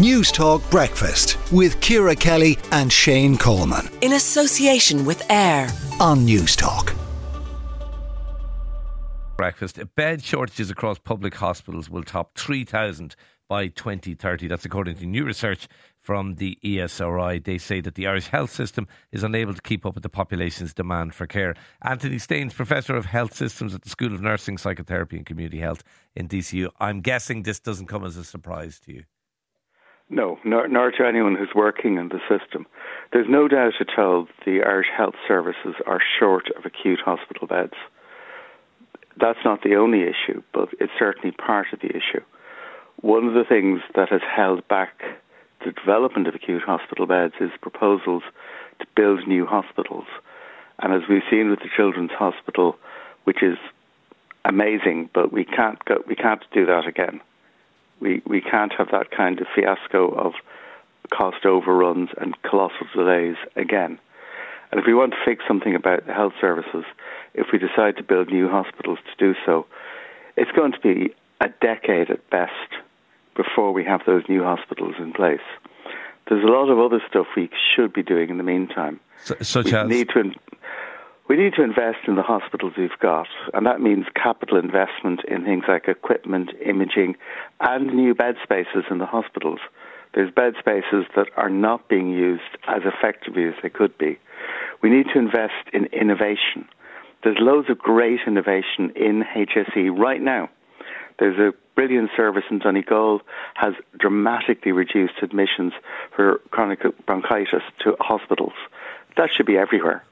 Newstalk Breakfast with Ciara Kelly and Shane Coleman. In association with AIR on Newstalk. Breakfast. Bed shortages across public hospitals will top 3,000 by 2030. That's according to new research from the ESRI. They say that the Irish health system is unable to keep up with the population's demand for care. Anthony Staines, Professor of Health Systems at the School of Nursing, Psychotherapy and Community Health in DCU. I'm guessing this doesn't come as a surprise to you. No, nor to anyone who's working in the system. There's no doubt at all the Irish health services are short of acute hospital beds. That's not the only issue, but it's certainly part of the issue. One of the things that has held back the development of acute hospital beds is proposals to build new hospitals. And as we've seen with the Children's Hospital, which is amazing, but we can't do that again. We can't have that kind of fiasco of cost overruns and colossal delays again. And if we want to fix something about health services, if we decide to build new hospitals to do so, it's going to be a decade at best before we have those new hospitals in place. There's a lot of other stuff we should be doing in the meantime. We need to invest in the hospitals we've got, and that means capital investment in things like equipment, imaging, and new bed spaces in the hospitals. There's bed spaces that are not being used as effectively as they could be. We need to invest in innovation. There's loads of great innovation in HSE right now. There's a brilliant service in Donegal, has dramatically reduced admissions for chronic bronchitis to hospitals. That should be everywhere.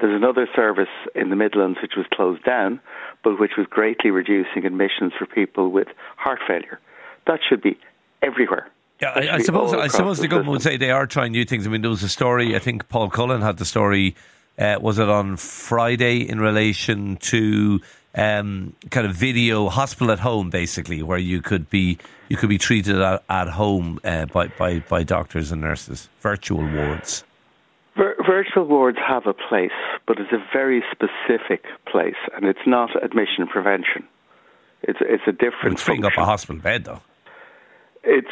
There's another service in the Midlands which was closed down, but which was greatly reducing admissions for people with heart failure. That should be everywhere. Yeah, I suppose the government would say they are trying new things. I mean, there was a story, I think Paul Cullen had the story, was it on Friday, in relation to kind of video hospital at home, basically, where you could be treated at home by doctors and nurses, virtual wards. Virtual wards have a place, but it's a very specific place, and it's not admission prevention. It's a different. It's freeing up a hospital bed, though. It's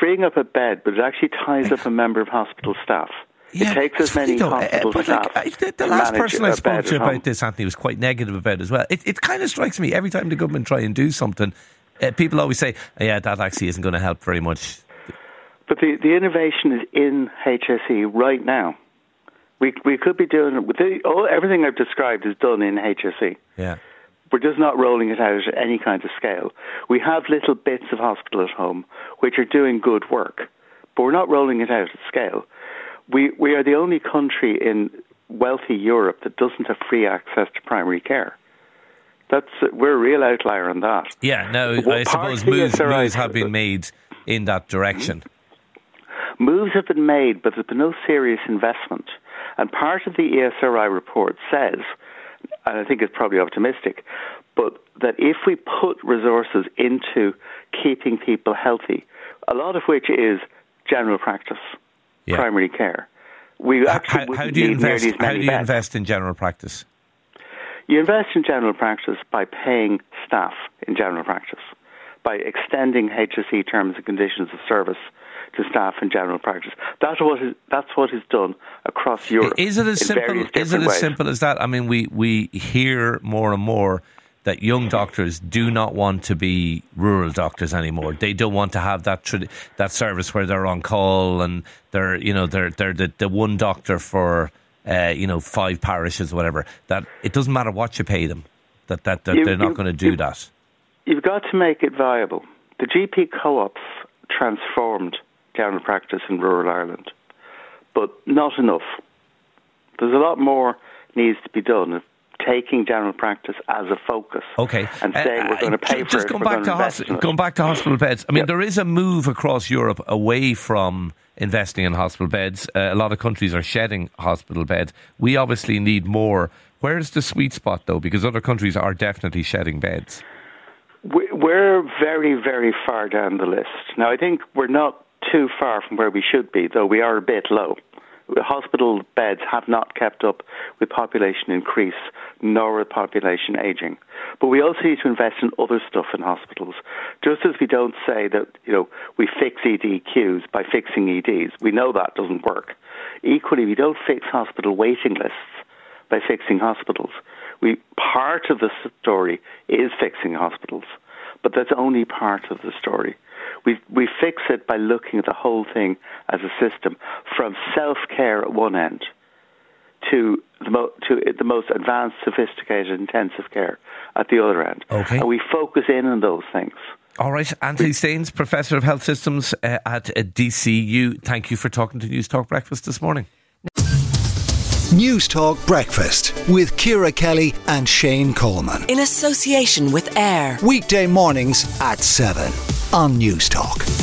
freeing up a bed, but it actually ties up a member of hospital staff. Yeah, it takes as many hospital staff. The last person I spoke to about this, Anthony, was quite negative about it as well. It kind of strikes me, every time the government try and do something, people always say, yeah, that actually isn't going to help very much. But the innovation is in HSE right now. We could be doing it. Everything I've described is done in HSE. Yeah. We're just not rolling it out at any kind of scale. We have little bits of hospital at home which are doing good work, but we're not rolling it out at scale. We are the only country in wealthy Europe that doesn't have free access to primary care. We're a real outlier on that. Yeah, no, well, I suppose moves have been made in that direction. Moves have been made, but there's been no serious investment. And part of the ESRI report says, and I think it's probably optimistic, but that if we put resources into keeping people healthy, a lot of which is general practice, yeah, primary care. We actually how do you invest in general practice? You invest in general practice by paying staff in general practice, by extending HSE terms and conditions of service to staff in general practice. That's what is done across Europe. Is it as simple as that? I mean, we hear more and more that young doctors do not want to be rural doctors anymore. They don't want to have that service where they're on call and they're the one doctor for 5 parishes or whatever. That it doesn't matter what you pay them. They're not going to do that. You've got to make it viable. The GP co-ops transformed general practice in rural Ireland, but not enough. There's a lot more needs to be done. Taking general practice as a focus, okay, and saying we're going to pay for it. Going back to hospital beds. I mean, yep, there is a move across Europe away from investing in hospital beds. A lot of countries are shedding hospital beds. We obviously need more. Where is the sweet spot, though? Because other countries are definitely shedding beds. We're very, very far down the list. Now, I think we're not too far from where we should be, though we are a bit low. hospital beds have not kept up with population increase, nor with population aging. But we also need to invest in other stuff in hospitals. Just as we don't say that, you know, we fix ED queues by fixing EDs. We know that doesn't work. Equally, we don't fix hospital waiting lists by fixing hospitals. Part of the story is fixing hospitals, but that's only part of the story. We fix it by looking at the whole thing as a system, from self-care at one end to the most advanced, sophisticated, intensive care at the other end. Okay. And we focus in on those things. All right. Anthony Staines, Professor of Health Systems at DCU, thank you for talking to Newstalk Breakfast this morning. Newstalk Breakfast with Ciara Kelly and Shane Coleman. In association with AIR. Weekday mornings at 7 on Newstalk.